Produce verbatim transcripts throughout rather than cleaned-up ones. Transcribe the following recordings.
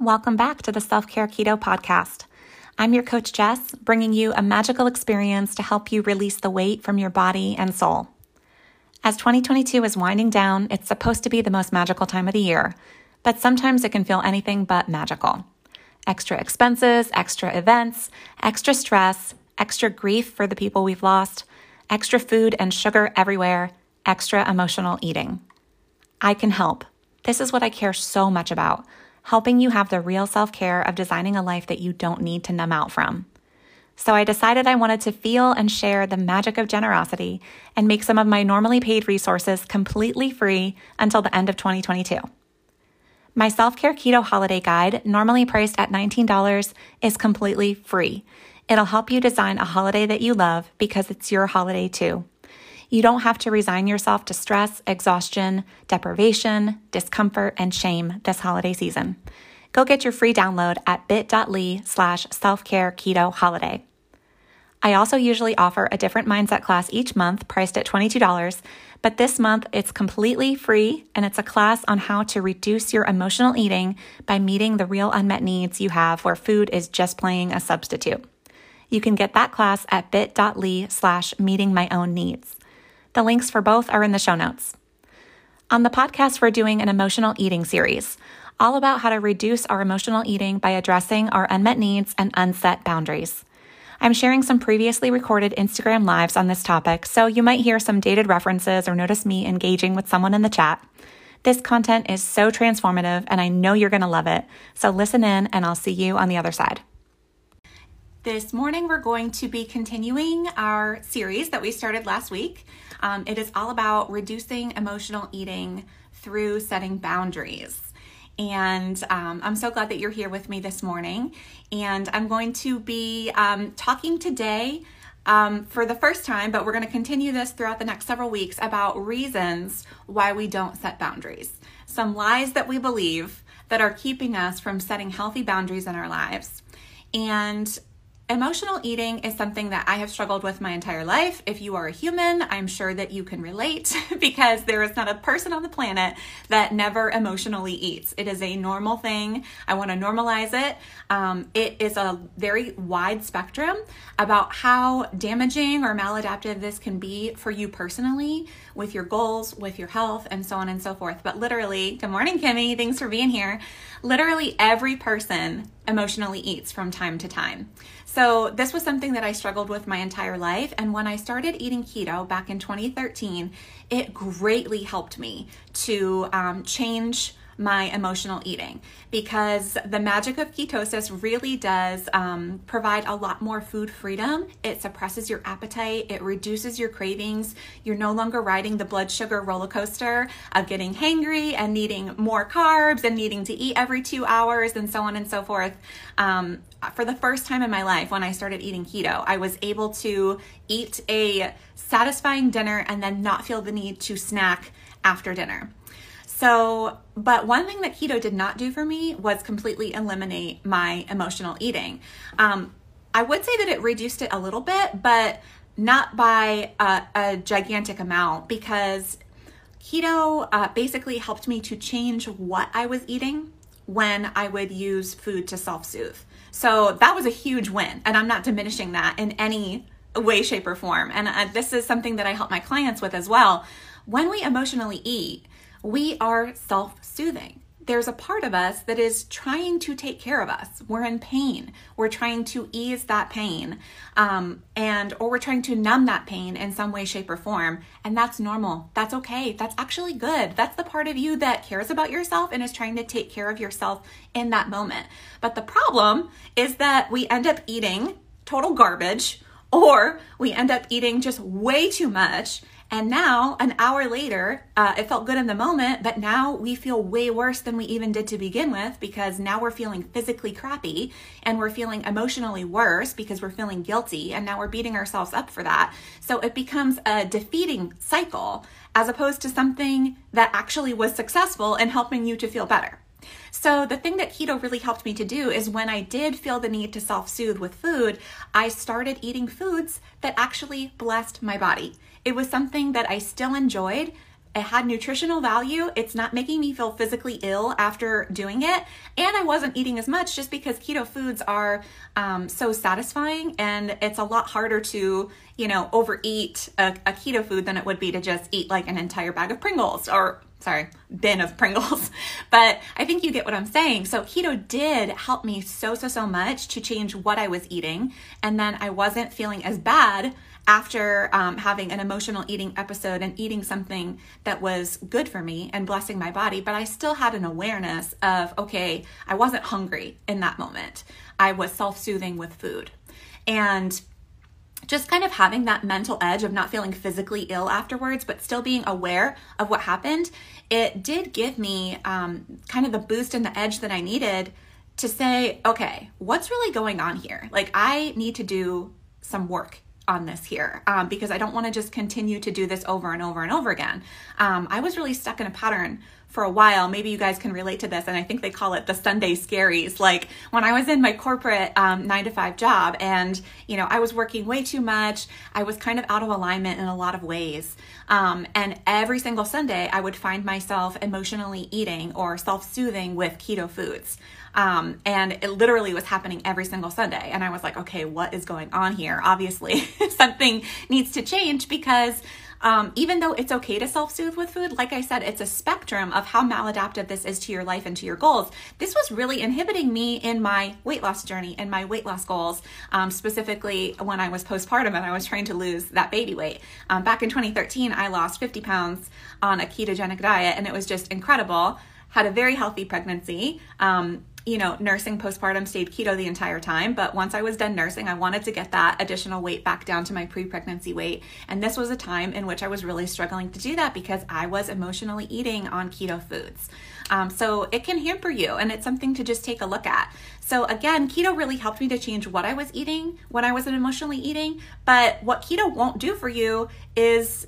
Welcome back to the Self-Care Keto Podcast. I'm your coach, Jess, bringing you a magical experience to help you release the weight from your body and soul. As twenty twenty-two is winding down, it's supposed to be the most magical time of the year, but sometimes it can feel anything but magical. Extra expenses, extra events, extra stress, extra grief for the people we've lost, extra food and sugar everywhere, extra emotional eating. I can help. This is what I care so much about, helping you have the real self-care of designing a life that you don't need to numb out from. So I decided I wanted to feel and share the magic of generosity and make some of my normally paid resources completely free until the end of twenty twenty-two. My Self-Care Keto Holiday Guide, normally priced at nineteen dollars, is completely free. It'll help you design a holiday that you love because it's your holiday too. You don't have to resign yourself to stress, exhaustion, deprivation, discomfort, and shame this holiday season. Go get your free download at bit.ly slash self-care keto holiday. I also usually offer a different mindset class each month priced at twenty-two dollars, but this month it's completely free and it's a class on how to reduce your emotional eating by meeting the real unmet needs you have where food is just playing a substitute. You can get that class at bit.ly slash meeting my own needs. The links for both are in the show notes. On the podcast, we're doing an emotional eating series, all about how to reduce our emotional eating by addressing our unmet needs and unset boundaries. I'm sharing some previously recorded Instagram lives on this topic, so you might hear some dated references or notice me engaging with someone in the chat. This content is so transformative, and I know you're going to love it, so listen in, and I'll see you on the other side. This morning, we're going to be continuing our series that we started last week. Um, it is all about reducing emotional eating through setting boundaries. And um, I'm so glad that you're here with me this morning. And I'm going to be um, talking today um, for the first time, but we're going to continue this throughout the next several weeks about reasons why we don't set boundaries. Some lies that we believe that are keeping us from setting healthy boundaries in our lives. And emotional eating is something that I have struggled with my entire life. If you are a human, I'm sure that you can relate because there is not a person on the planet that never emotionally eats. It is a normal thing. I want to normalize it. Um, it is a very wide spectrum about how damaging or maladaptive this can be for you personally, with your goals, with your health, and so on and so forth. But literally, good morning, Kimmy. Thanks for being here. Literally every person emotionally eats from time to time. So this was something that I struggled with my entire life. And when I started eating keto back in twenty thirteen, it greatly helped me to um, change my emotional eating, because the magic of ketosis really does um, provide a lot more food freedom. It suppresses your appetite. It reduces your cravings. You're no longer riding the blood sugar roller coaster of getting hangry and needing more carbs and needing to eat every two hours and so on and so forth. Um, for the first time in my life, when I started eating keto, I was able to eat a satisfying dinner and then not feel the need to snack after dinner. So, but one thing that keto did not do for me was completely eliminate my emotional eating. Um, I would say that it reduced it a little bit, but not by a, a gigantic amount, because keto uh, basically helped me to change what I was eating when I would use food to self-soothe. So that was a huge win, and I'm not diminishing that in any way, shape, or form. And uh, this is something that I help my clients with as well. When we emotionally eat, we are self-soothing. There's a part of us that is trying to take care of us. We're in pain. We're trying to ease that pain, um, and or we're trying to numb that pain in some way, shape, or form. And that's normal. That's okay. That's actually good. That's the part of you that cares about yourself and is trying to take care of yourself in that moment. But the problem is that we end up eating total garbage, or we end up eating just way too much. And now, an hour later, uh, it felt good in the moment, but now we feel way worse than we even did to begin with, because now we're feeling physically crappy and we're feeling emotionally worse because we're feeling guilty, and now we're beating ourselves up for that. So it becomes a defeating cycle as opposed to something that actually was successful in helping you to feel better. So the thing that keto really helped me to do is when I did feel the need to self-soothe with food, I started eating foods that actually blessed my body. It was something that I still enjoyed It had nutritional value. It's not making me feel physically ill after doing it. And I wasn't eating as much just because keto foods are um, so satisfying, and it's a lot harder to, you know, overeat a, a keto food than it would be to just eat like an entire bag of Pringles or sorry, bin of Pringles. But I think you get what I'm saying. So keto did help me so, so, so much to change what I was eating. And then I wasn't feeling as bad after um, having an emotional eating episode and eating something that was good for me and blessing my body. But I still had an awareness of, okay, I wasn't hungry in that moment. I was self-soothing with food. And just kind of having that mental edge of not feeling physically ill afterwards, but still being aware of what happened, it did give me um, kind of the boost and the edge that I needed to say, okay, what's really going on here? Like, I need to do some work on this here um, because I don't want to just continue to do this over and over and over again. Um, I was really stuck in a pattern for a while. Maybe you guys can relate to this. And I think they call it the Sunday scaries. Like when I was in my corporate um, nine to five job and, you know, I was working way too much. I was kind of out of alignment in a lot of ways. Um, and every single Sunday I would find myself emotionally eating or self-soothing with keto foods. Um, and it literally was happening every single Sunday. And I was like, okay, what is going on here? Obviously something needs to change because um, even though it's okay to self-soothe with food, like I said, it's a spectrum of how maladaptive this is to your life and to your goals. This was really inhibiting me in my weight loss journey and my weight loss goals, um, specifically when I was postpartum and I was trying to lose that baby weight. Um, back in twenty thirteen, I lost fifty pounds on a ketogenic diet and it was just incredible. Had a very healthy pregnancy. Um, you know, nursing postpartum, stayed keto the entire time. But once I was done nursing, I wanted to get that additional weight back down to my pre-pregnancy weight. And this was a time in which I was really struggling to do that because I was emotionally eating on keto foods. Um, so it can hamper you, and it's something to just take a look at. So again, keto really helped me to change what I was eating when I wasn't emotionally eating. But what keto won't do for you is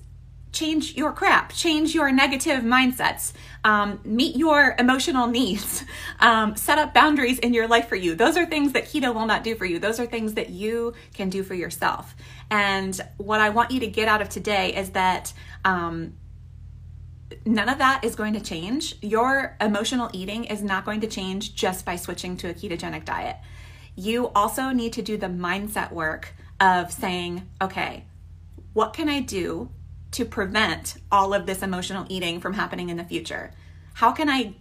change your crap, change your negative mindsets, um, meet your emotional needs, um, set up boundaries in your life for you. Those are things that keto will not do for you. Those are things that you can do for yourself. And what I want you to get out of today is that um, none of that is going to change. Your emotional eating is not going to change just by switching to a ketogenic diet. You also need to do the mindset work of saying, okay, what can I do to prevent all of this emotional eating from happening in the future? How can I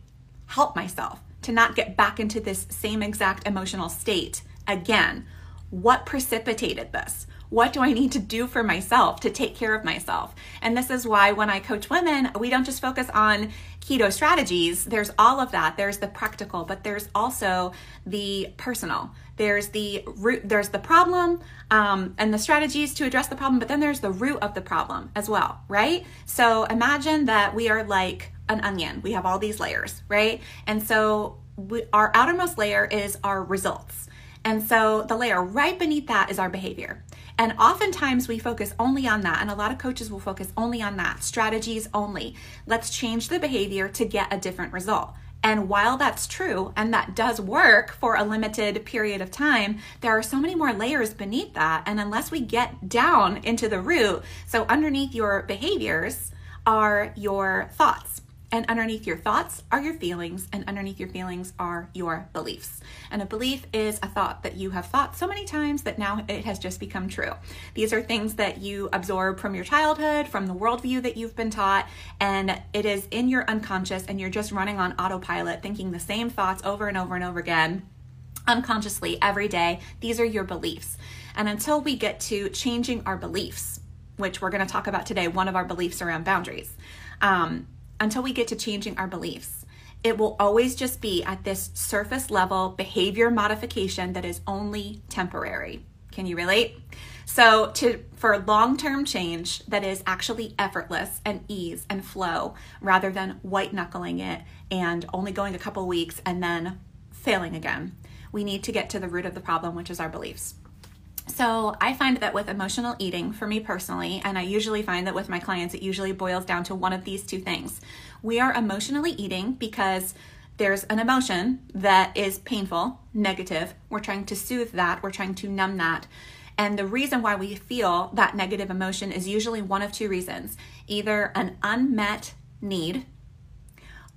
help myself to not get back into this same exact emotional state again? What precipitated this? What do I need to do for myself to take care of myself? And this is why when I coach women, we don't just focus on keto strategies. There's all of that. There's the practical, but there's also the personal. There's the root, there's the problem um, and the strategies to address the problem, but then there's the root of the problem as well, right? So imagine that we are like an onion. We have all these layers, right? And so we, our outermost layer is our results. And so the layer right beneath that is our behavior. And oftentimes we focus only on that. And a lot of coaches will focus only on that, strategies only. Let's change the behavior to get a different result. And while that's true, and that does work for a limited period of time, there are so many more layers beneath that. And unless we get down into the root, so underneath your behaviors are your thoughts. And underneath your thoughts are your feelings, and underneath your feelings are your beliefs. And a belief is a thought that you have thought so many times that now it has just become true. These are things that you absorb from your childhood, from the worldview that you've been taught, and it is in your unconscious, and you're just running on autopilot, thinking the same thoughts over and over and over again, unconsciously every day. These are your beliefs. And until we get to changing our beliefs, which we're going to talk about today, one of our beliefs around boundaries, um, until we get to changing our beliefs, it will always just be at this surface level behavior modification that is only temporary. Can you relate? So to for long-term change that is actually effortless and ease and flow, rather than white knuckling it and only going a couple weeks and then failing again, we need to get to the root of the problem, which is our beliefs. So I find that with emotional eating, for me personally, and I usually find that with my clients, it usually boils down to one of these two things. We are emotionally eating because there's an emotion that is painful, negative. We're trying to soothe that. We're trying to numb that. And the reason why we feel that negative emotion is usually one of two reasons: either an unmet need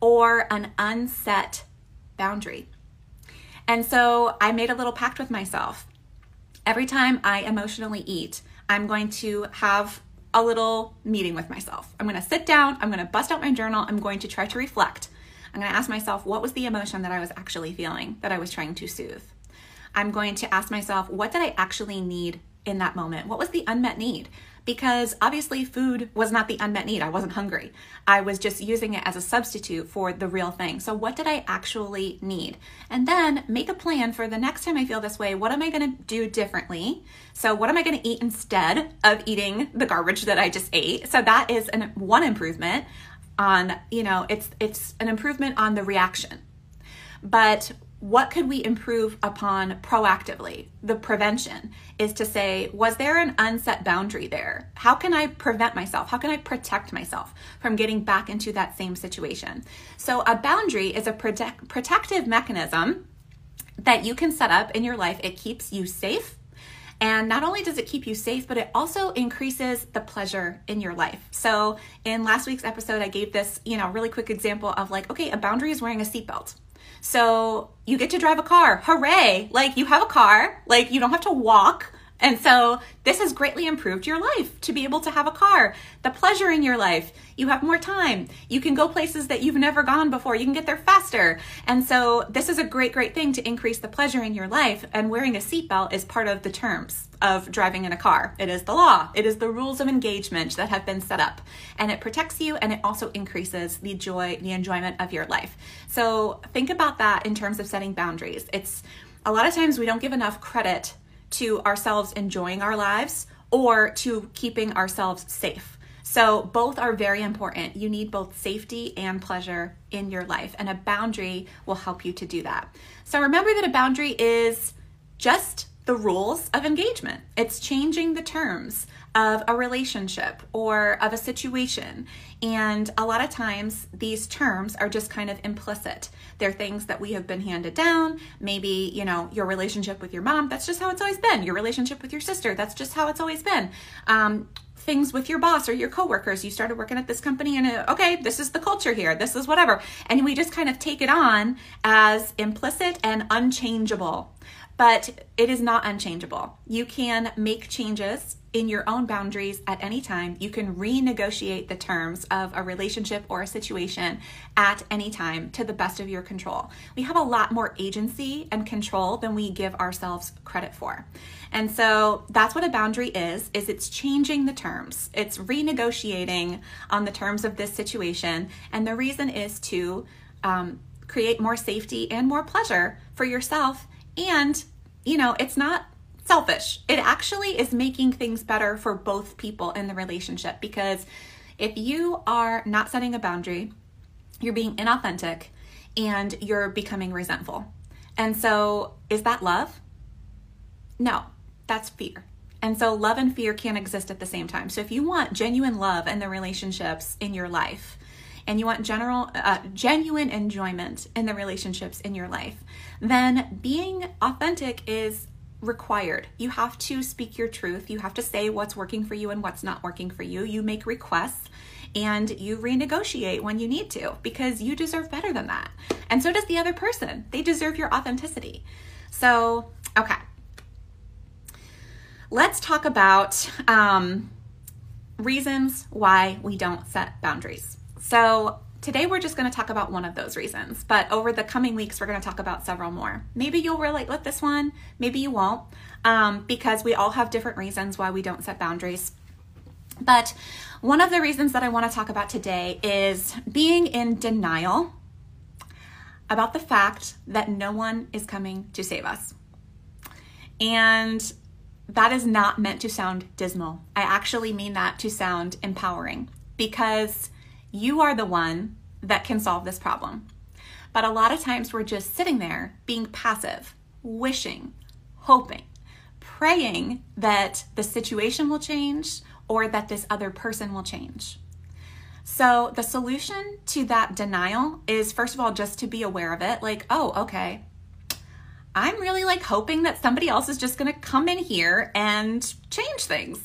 or an unset boundary. And so I made a little pact with myself. Every time I emotionally eat, I'm going to have a little meeting with myself. I'm going to sit down. I'm going to bust out my journal. I'm going to try to reflect. I'm going to ask myself, what was the emotion that I was actually feeling that I was trying to soothe? I'm going to ask myself, what did I actually need in that moment? What was the unmet need? Because obviously food was not the unmet need. I wasn't hungry. I was just using it as a substitute for the real thing. So what did I actually need? And then make a plan for the next time I feel this way. What am I going to do differently? So what am I going to eat instead of eating the garbage that I just ate? So that is an, one improvement on, you know, it's, it's an improvement on the reaction. But what could we improve upon proactively? The prevention is to say, was there an unset boundary there? How can I prevent myself? How can I protect myself from getting back into that same situation? So a boundary is a protect, protective mechanism that you can set up in your life. It keeps you safe. And not only does it keep you safe, but it also increases the pleasure in your life. So in last week's episode, I gave this, you know, really quick example of like, okay, a boundary is wearing a seatbelt. So you get to drive a car. Hooray. Like you have a car, like you don't have to walk. And so this has greatly improved your life to be able to have a car, the pleasure in your life. You have more time. You can go places that you've never gone before. You can get there faster. And so this is a great, great thing to increase the pleasure in your life. And wearing a seatbelt is part of the terms of driving in a car. It is the law. It is the rules of engagement that have been set up, and it protects you. And it also increases the joy, the enjoyment of your life. So think about that in terms of setting boundaries. It's a lot of times we don't give enough credit to ourselves enjoying our lives or to keeping ourselves safe. So both are very important. You need both safety and pleasure in your life, and a boundary will help you to do that. So remember that a boundary is just the rules of engagement. It's changing the terms of a relationship or of a situation. And a lot of times these terms are just kind of implicit. They're things that we have been handed down. Maybe, you know, your relationship with your mom, that's just how it's always been. Your relationship with your sister, that's just how it's always been. Um, things with your boss or your coworkers. You started working at this company and uh, okay, this is the culture here. This is whatever. And we just kind of take it on as implicit and unchangeable. But it is not unchangeable. You can make changes in your own boundaries at any time. You can renegotiate the terms of a relationship or a situation at any time to the best of your control. We have a lot more agency and control than we give ourselves credit for. And so that's what a boundary is, is it's changing the terms. It's renegotiating on the terms of this situation. And the reason is to um, create more safety and more pleasure for yourself. And, you know, it's not selfish. It actually is making things better for both people in the relationship, because if you are not setting a boundary, you're being inauthentic and you're becoming resentful. And so is that love? No, that's fear. And so love and fear can't exist at the same time. So if you want genuine love in the relationships in your life, and you want general, uh, genuine enjoyment in the relationships in your life, then being authentic is required. You have to speak your truth. You have to say what's working for you and what's not working for you. You make requests and you renegotiate when you need to, because you deserve better than that. And so does the other person. They deserve your authenticity. So, okay. Let's talk about um, reasons why we don't set boundaries. So today we're just going to talk about one of those reasons, but over the coming weeks, we're going to talk about several more. Maybe you'll relate with this one, maybe you won't, um, because we all have different reasons why we don't set boundaries. But one of the reasons that I want to talk about today is being in denial about the fact that no one is coming to save us. And that is not meant to sound dismal. I actually mean that to sound empowering, because you are the one that can solve this problem. But a lot of times we're just sitting there being passive, wishing, hoping, praying that the situation will change or that this other person will change. So the solution to that denial is, first of all, just to be aware of it. Like, oh, okay, I'm really like hoping that somebody else is just gonna come in here and change things.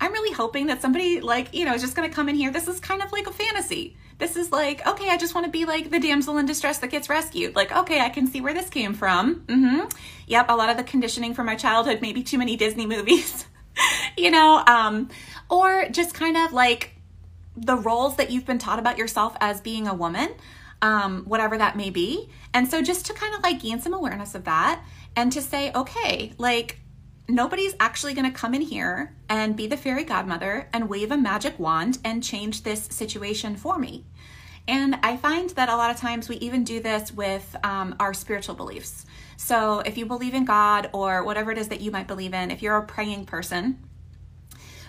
I'm really hoping that somebody like, you know, is just going to come in here. This is kind of like a fantasy. This is like, okay, I just want to be like the damsel in distress that gets rescued. Like, okay, I can see where this came from. Mm-hmm. Yep, a lot of the conditioning from my childhood, maybe too many Disney movies, you know, um, or just kind of like the roles that you've been taught about yourself as being a woman, um, whatever that may be. And so just to kind of like gain some awareness of that and to say, okay, like, nobody's actually going to come in here and be the fairy godmother and wave a magic wand and change this situation for me. And I find that a lot of times we even do this with um, our spiritual beliefs. So if you believe in God or whatever it is that you might believe in, if you're a praying person,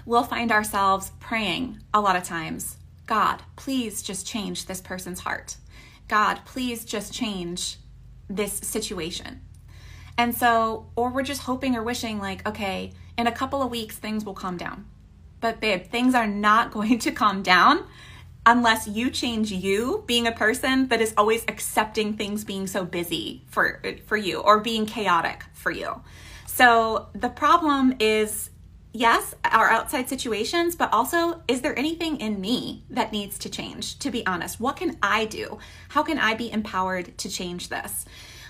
we'll find ourselves praying a lot of times, God, please just change this person's heart. God, please just change this situation. And so, or we're just hoping or wishing like, okay, in a couple of weeks, things will calm down. But babe, things are not going to calm down unless you change you being a person that is always accepting things being so busy for, for you or being chaotic for you. So the problem is, yes, our outside situations, but also, is there anything in me that needs to change? To be honest, what can I do? How can I be empowered to change this?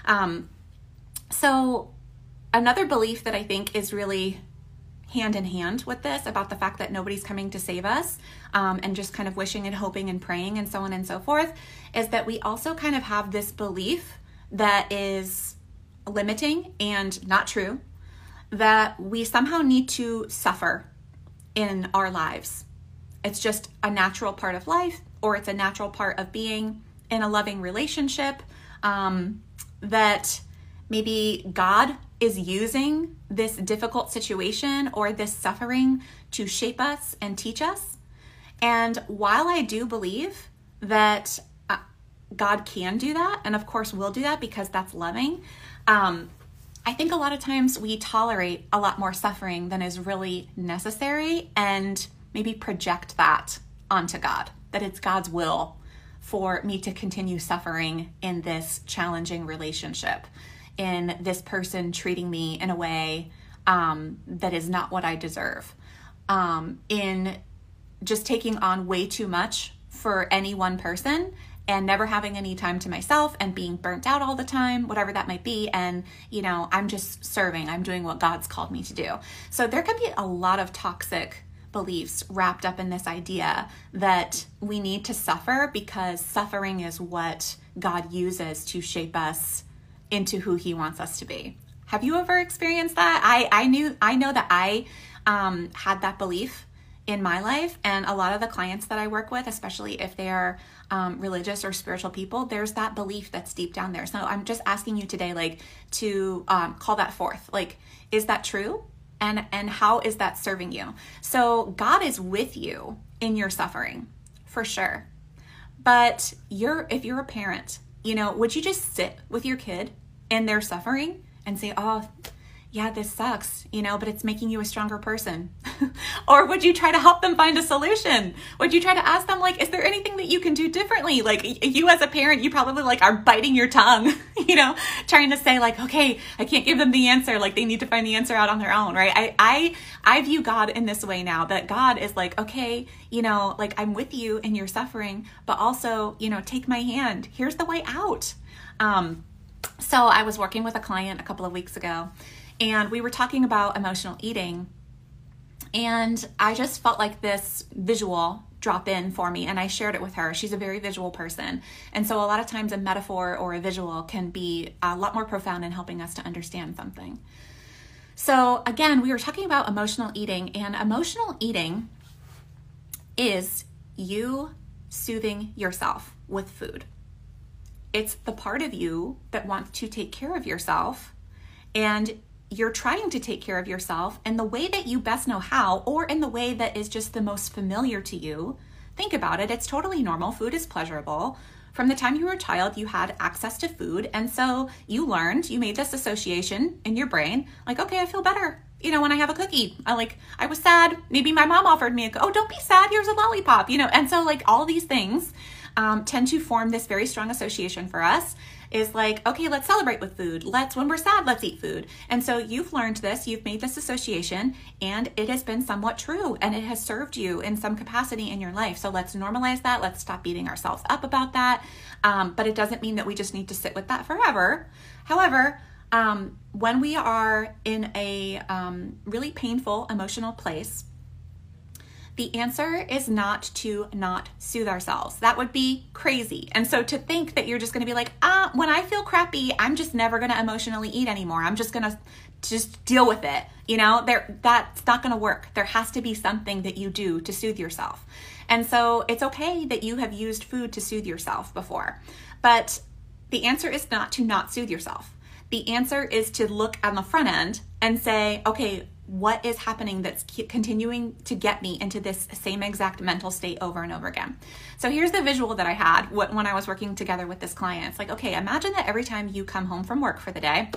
Um, So another belief that I think is really hand in hand with this, about the fact that nobody's coming to save us um, and just kind of wishing and hoping and praying and so on and so forth, is that we also kind of have this belief that is limiting and not true, that we somehow need to suffer in our lives. It's just a natural part of life, or it's a natural part of being in a loving relationship, um, that maybe God is using this difficult situation or this suffering to shape us and teach us. And while I do believe that God can do that, and of course will do that because that's loving, um, I think a lot of times we tolerate a lot more suffering than is really necessary, and maybe project that onto God, that it's God's will for me to continue suffering in this challenging relationship, in this person treating me in a way um, that is not what I deserve, um, in just taking on way too much for any one person and never having any time to myself and being burnt out all the time, whatever that might be. And, you know, I'm just serving, I'm doing what God's called me to do. So there could be a lot of toxic beliefs wrapped up in this idea that we need to suffer because suffering is what God uses to shape us into who he wants us to be. Have you ever experienced that? I, I knew, I know that I um, had that belief in my life, and a lot of the clients that I work with, especially if they are um, religious or spiritual people, there's that belief that's deep down there. So I'm just asking you today, like, to um, call that forth. Like, is that true? And, and how is that serving you? So God is with you in your suffering, for sure. But you're, if you're a parent, you know, would you just sit with your kid and their suffering and say, oh, yeah, this sucks, you know, but it's making you a stronger person? Or would you try to help them find a solution? Would you try to ask them, like, is there anything that you can do differently? Like, you as a parent, you probably like are biting your tongue, you know, trying to say like, okay, I can't give them the answer. Like, they need to find the answer out on their own, right? I, I, I view God in this way now, that God is like, okay, you know, like, I'm with you in your suffering, but also, you know, take my hand. Here's the way out. Um, so I was working with a client a couple of weeks ago, and we were talking about emotional eating, and I just felt like this visual drop in for me, and I shared it with her. She's a very visual person, and so a lot of times a metaphor or a visual can be a lot more profound in helping us to understand something. So again, we were talking about emotional eating, and emotional eating is you soothing yourself with food. It's the part of you that wants to take care of yourself, and you're trying to take care of yourself in the way that you best know how, or in the way that is just the most familiar to you. Think about it. It's totally normal. Food is pleasurable. From the time you were a child, you had access to food. And so you learned, you made this association in your brain, like, okay, I feel better, you know, when I have a cookie. I like, I was sad. Maybe my mom offered me a cookie. Oh, don't be sad. Here's a lollipop, you know? And so like all these things um, tend to form this very strong association for us. is like, okay, let's celebrate with food. Let's, when we're sad, let's eat food. And so you've learned this, you've made this association, and it has been somewhat true, and it has served you in some capacity in your life. So let's normalize that. Let's stop beating ourselves up about that. Um, but it doesn't mean that we just need to sit with that forever. However, um, when we are in a um, really painful emotional place, the answer is not to not soothe ourselves. That would be crazy. And so to think that you're just going to be like, ah, when I feel crappy, I'm just never going to emotionally eat anymore. I'm just going to just deal with it. You know, there, that's not going to work. There has to be something that you do to soothe yourself. And so it's okay that you have used food to soothe yourself before, but the answer is not to not soothe yourself. The answer is to look on the front end and say, okay, what is happening that's continuing to get me into this same exact mental state over and over again? So here's the visual that I had when I was working together with this client. It's like, okay, imagine that every time you come home from work for the day,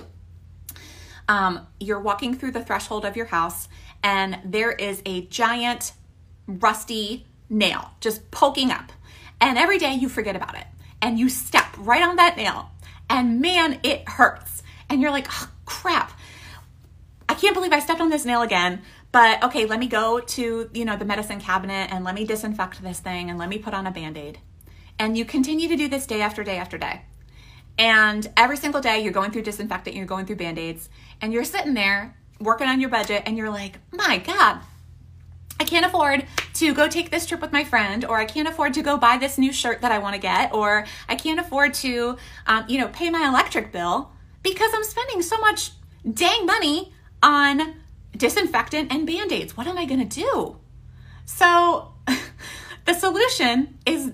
um, you're walking through the threshold of your house and there is a giant rusty nail just poking up. And every day you forget about it and you step right on that nail and man, it hurts. And you're like, oh, crap. I can't believe I stepped on this nail again, but okay, let me go to, you know, the medicine cabinet and let me disinfect this thing and let me put on a Band-Aid. And you continue to do this day after day after day. And every single day you're going through disinfectant, you're going through Band-Aids, and you're sitting there working on your budget and you're like, my God, I can't afford to go take this trip with my friend, or I can't afford to go buy this new shirt that I want to get, or I can't afford to, um, you know, pay my electric bill because I'm spending so much dang money on disinfectant and Band-Aids. What am I gonna do? So the solution is,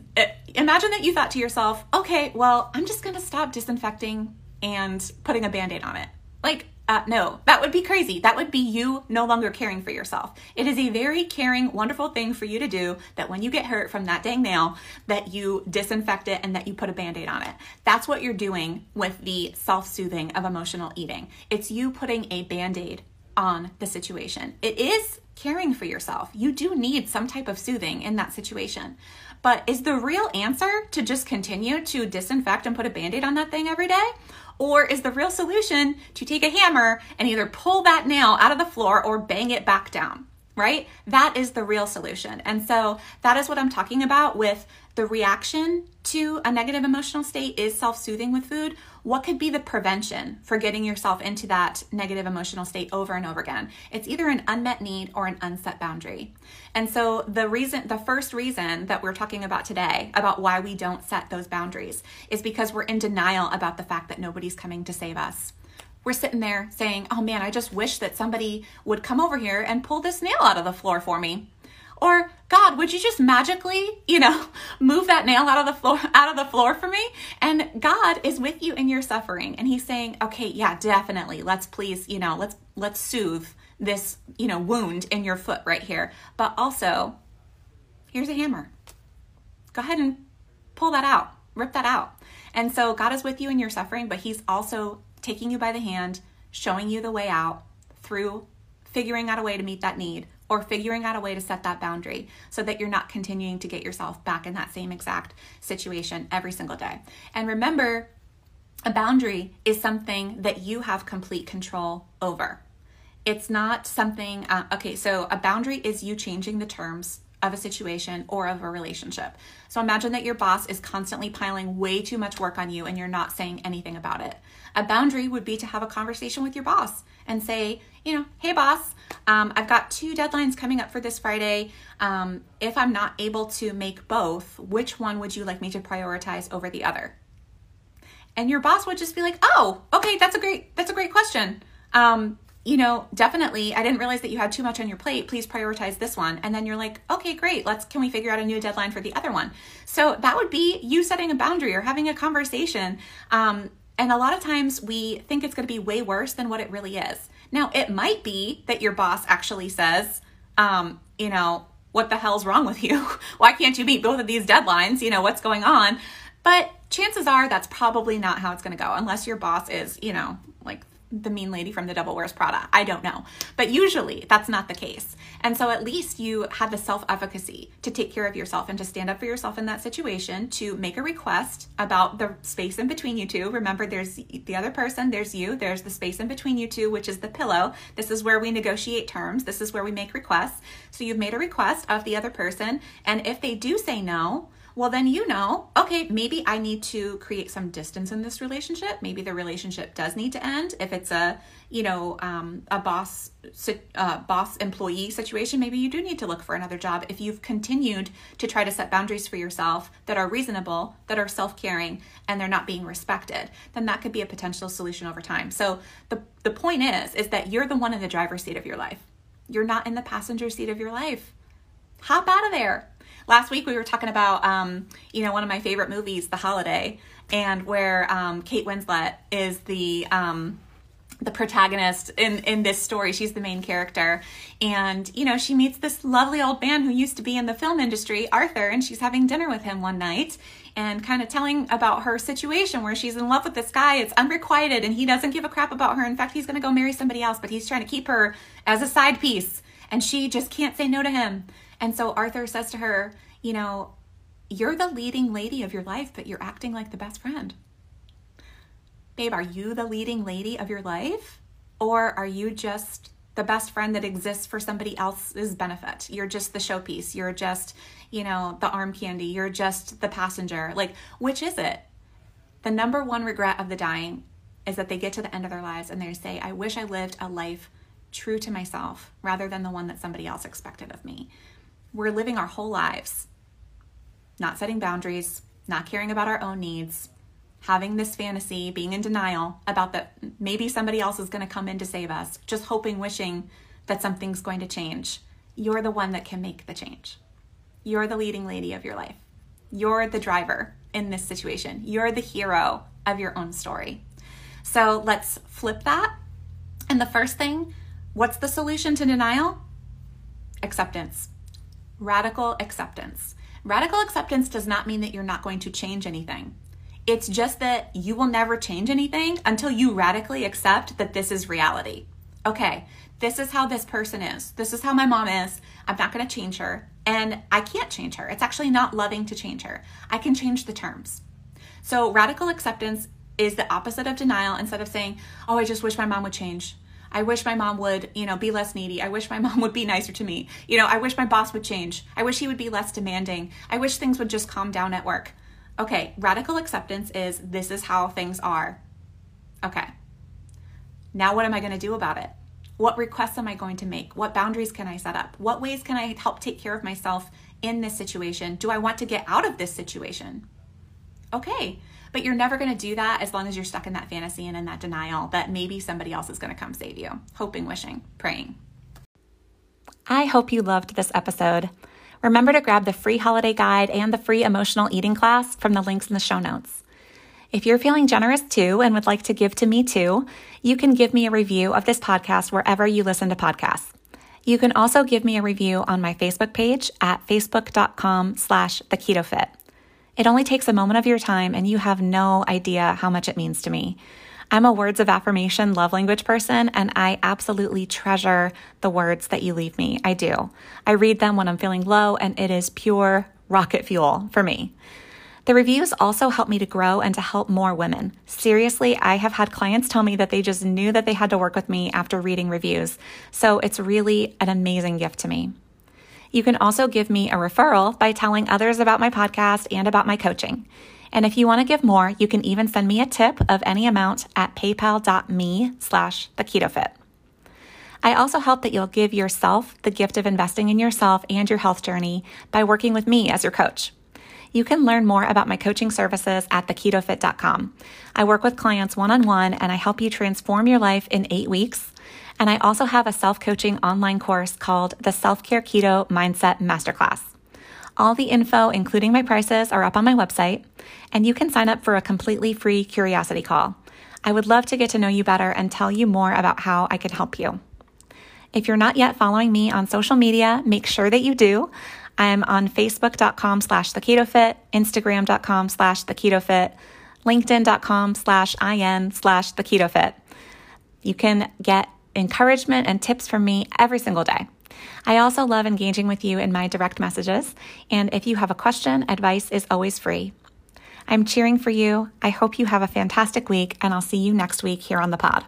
imagine that you thought to yourself, okay, well, I'm just gonna stop disinfecting and putting a Band-Aid on it. Like, uh, no, that would be crazy. That would be you no longer caring for yourself. It is a very caring, wonderful thing for you to do, that when you get hurt from that dang nail, that you disinfect it and that you put a Band-Aid on it. That's what you're doing with the self-soothing of emotional eating. It's you putting a Band-Aid on the situation. It is caring for yourself. You do need some type of soothing in that situation. But is the real answer to just continue to disinfect and put a Band-Aid on that thing every day? Or is the real solution to take a hammer and either pull that nail out of the floor or bang it back down, right? That is the real solution. And so that is what I'm talking about with the reaction to a negative emotional state is self-soothing with food. What could be the prevention for getting yourself into that negative emotional state over and over again? It's either an unmet need or an unset boundary. And so the reason, the first reason that we're talking about today about why we don't set those boundaries is because we're in denial about the fact that nobody's coming to save us. We're sitting there saying, oh man, I just wish that somebody would come over here and pull this nail out of the floor for me. Or, God, would you just magically, you know, move that nail out of the floor, out of the floor for me? And God is with you in your suffering. And he's saying, okay, yeah, definitely. Let's please, you know, let's, let's soothe this, you know, wound in your foot right here. But also, here's a hammer. Go ahead and pull that out, rip that out. And so God is with you in your suffering, but he's also taking you by the hand, showing you the way out through figuring out a way to meet that need, or figuring out a way to set that boundary so that you're not continuing to get yourself back in that same exact situation every single day. And remember, a boundary is something that you have complete control over. It's not something, uh, okay, so a boundary is you changing the terms of a situation or of a relationship. So imagine that your boss is constantly piling way too much work on you and you're not saying anything about it. A boundary would be to have a conversation with your boss and say, you know, hey boss, um, I've got two deadlines coming up for this Friday. Um, if I'm not able to make both, which one would you like me to prioritize over the other? And your boss would just be like, oh, okay, that's a great, that's a great question. Um, you know, definitely, I didn't realize that you had too much on your plate. Please prioritize this one. And then you're like, okay, great. Let's, can we figure out a new deadline for the other one? So that would be you setting a boundary or having a conversation. Um, and a lot of times we think it's going to be way worse than what it really is. Now, it might be that your boss actually says, um, you know, what the hell's wrong with you? Why can't you meet both of these deadlines? You know, what's going on? But chances are that's probably not how it's going to go, unless your boss is, you know, like the mean lady from The Devil Wears Prada. I don't know. But usually that's not the case. And so at least you have the self-efficacy to take care of yourself and to stand up for yourself in that situation, to make a request about the space in between you two. Remember, there's the other person, there's you, there's the space in between you two, which is the pillow. This is where we negotiate terms. This is where we make requests. So you've made a request of the other person. And if they do say no, well, then you know, okay, maybe I need to create some distance in this relationship. Maybe the relationship does need to end. If it's a, you know, um, a boss, uh, boss employee situation, maybe you do need to look for another job. If you've continued to try to set boundaries for yourself that are reasonable, that are self-caring, and they're not being respected, then that could be a potential solution over time. So the, the point is, is that you're the one in the driver's seat of your life. You're not in the passenger seat of your life. Hop out of there. Last week we were talking about, um, you know, one of my favorite movies, The Holiday, and where um, Kate Winslet is the um, the protagonist in, in this story. She's the main character. And, you know, she meets this lovely old man who used to be in the film industry, Arthur, and she's having dinner with him one night and kind of telling about her situation where she's in love with this guy. It's unrequited and he doesn't give a crap about her. In fact, he's going to go marry somebody else, but he's trying to keep her as a side piece. And she just can't say no to him. And so Arthur says to her, you know, you're the leading lady of your life, but you're acting like the best friend. Babe, are you the leading lady of your life? Or are you just the best friend that exists for somebody else's benefit? You're just the showpiece. You're just, you know, the arm candy. You're just the passenger. Like, which is it? The number one regret of the dying is that they get to the end of their lives and they say, I wish I lived a life true to myself rather than the one that somebody else expected of me. We're living our whole lives, not setting boundaries, not caring about our own needs, having this fantasy, being in denial about that maybe somebody else is going to come in to save us, just hoping, wishing that something's going to change. You're the one that can make the change. You're the leading lady of your life. You're the driver in this situation. You're the hero of your own story. So let's flip that. And the first thing, what's the solution to denial? Acceptance. Radical acceptance. Radical acceptance does not mean that you're not going to change anything. It's just that you will never change anything until you radically accept that this is reality. Okay, this is how this person is. This is how my mom is. I'm not going to change her, and I can't change her. It's actually not loving to change her. I can change the terms. So radical acceptance is the opposite of denial. Instead of saying, oh, I just wish my mom would change. I wish my mom would, you know, be less needy. I wish my mom would be nicer to me. You know, I wish my boss would change. I wish he would be less demanding. I wish things would just calm down at work. Okay, radical acceptance is this is how things are. Okay, now what am I going to do about it? What requests am I going to make? What boundaries can I set up? What ways can I help take care of myself in this situation? Do I want to get out of this situation? Okay. But you're never going to do that as long as you're stuck in that fantasy and in that denial that maybe somebody else is going to come save you. Hoping, wishing, praying. I hope you loved this episode. Remember to grab the free holiday guide and the free emotional eating class from the links in the show notes. If you're feeling generous too and would like to give to me too, you can give me a review of this podcast wherever you listen to podcasts. You can also give me a review on my Facebook page at facebook.com slash the keto fit. It only takes a moment of your time and you have no idea how much it means to me. I'm a words of affirmation love language person and I absolutely treasure the words that you leave me. I do. I read them when I'm feeling low and it is pure rocket fuel for me. The reviews also help me to grow and to help more women. Seriously, I have had clients tell me that they just knew that they had to work with me after reading reviews. So it's really an amazing gift to me. You can also give me a referral by telling others about my podcast and about my coaching. And if you want to give more, you can even send me a tip of any amount at paypal.me slash the keto fit. I also hope that you'll give yourself the gift of investing in yourself and your health journey by working with me as your coach. You can learn more about my coaching services at the keto fit dot com. I work with clients one-on-one and I help you transform your life in eight weeks. And I also have a self-coaching online course called the Self-Care Keto Mindset Masterclass. All the info, including my prices, are up on my website, and you can sign up for a completely free curiosity call. I would love to get to know you better and tell you more about how I can help you. If you're not yet following me on social media, make sure that you do. I'm on facebook.com slash the keto fit, instagram.com slash the keto fit, linkedin.com slash in slash the keto fit. You can get encouragement and tips from me every single day. I also love engaging with you in my direct messages, and if you have a question, advice is always free. I'm cheering for you. I hope you have a fantastic week, and I'll see you next week here on the pod.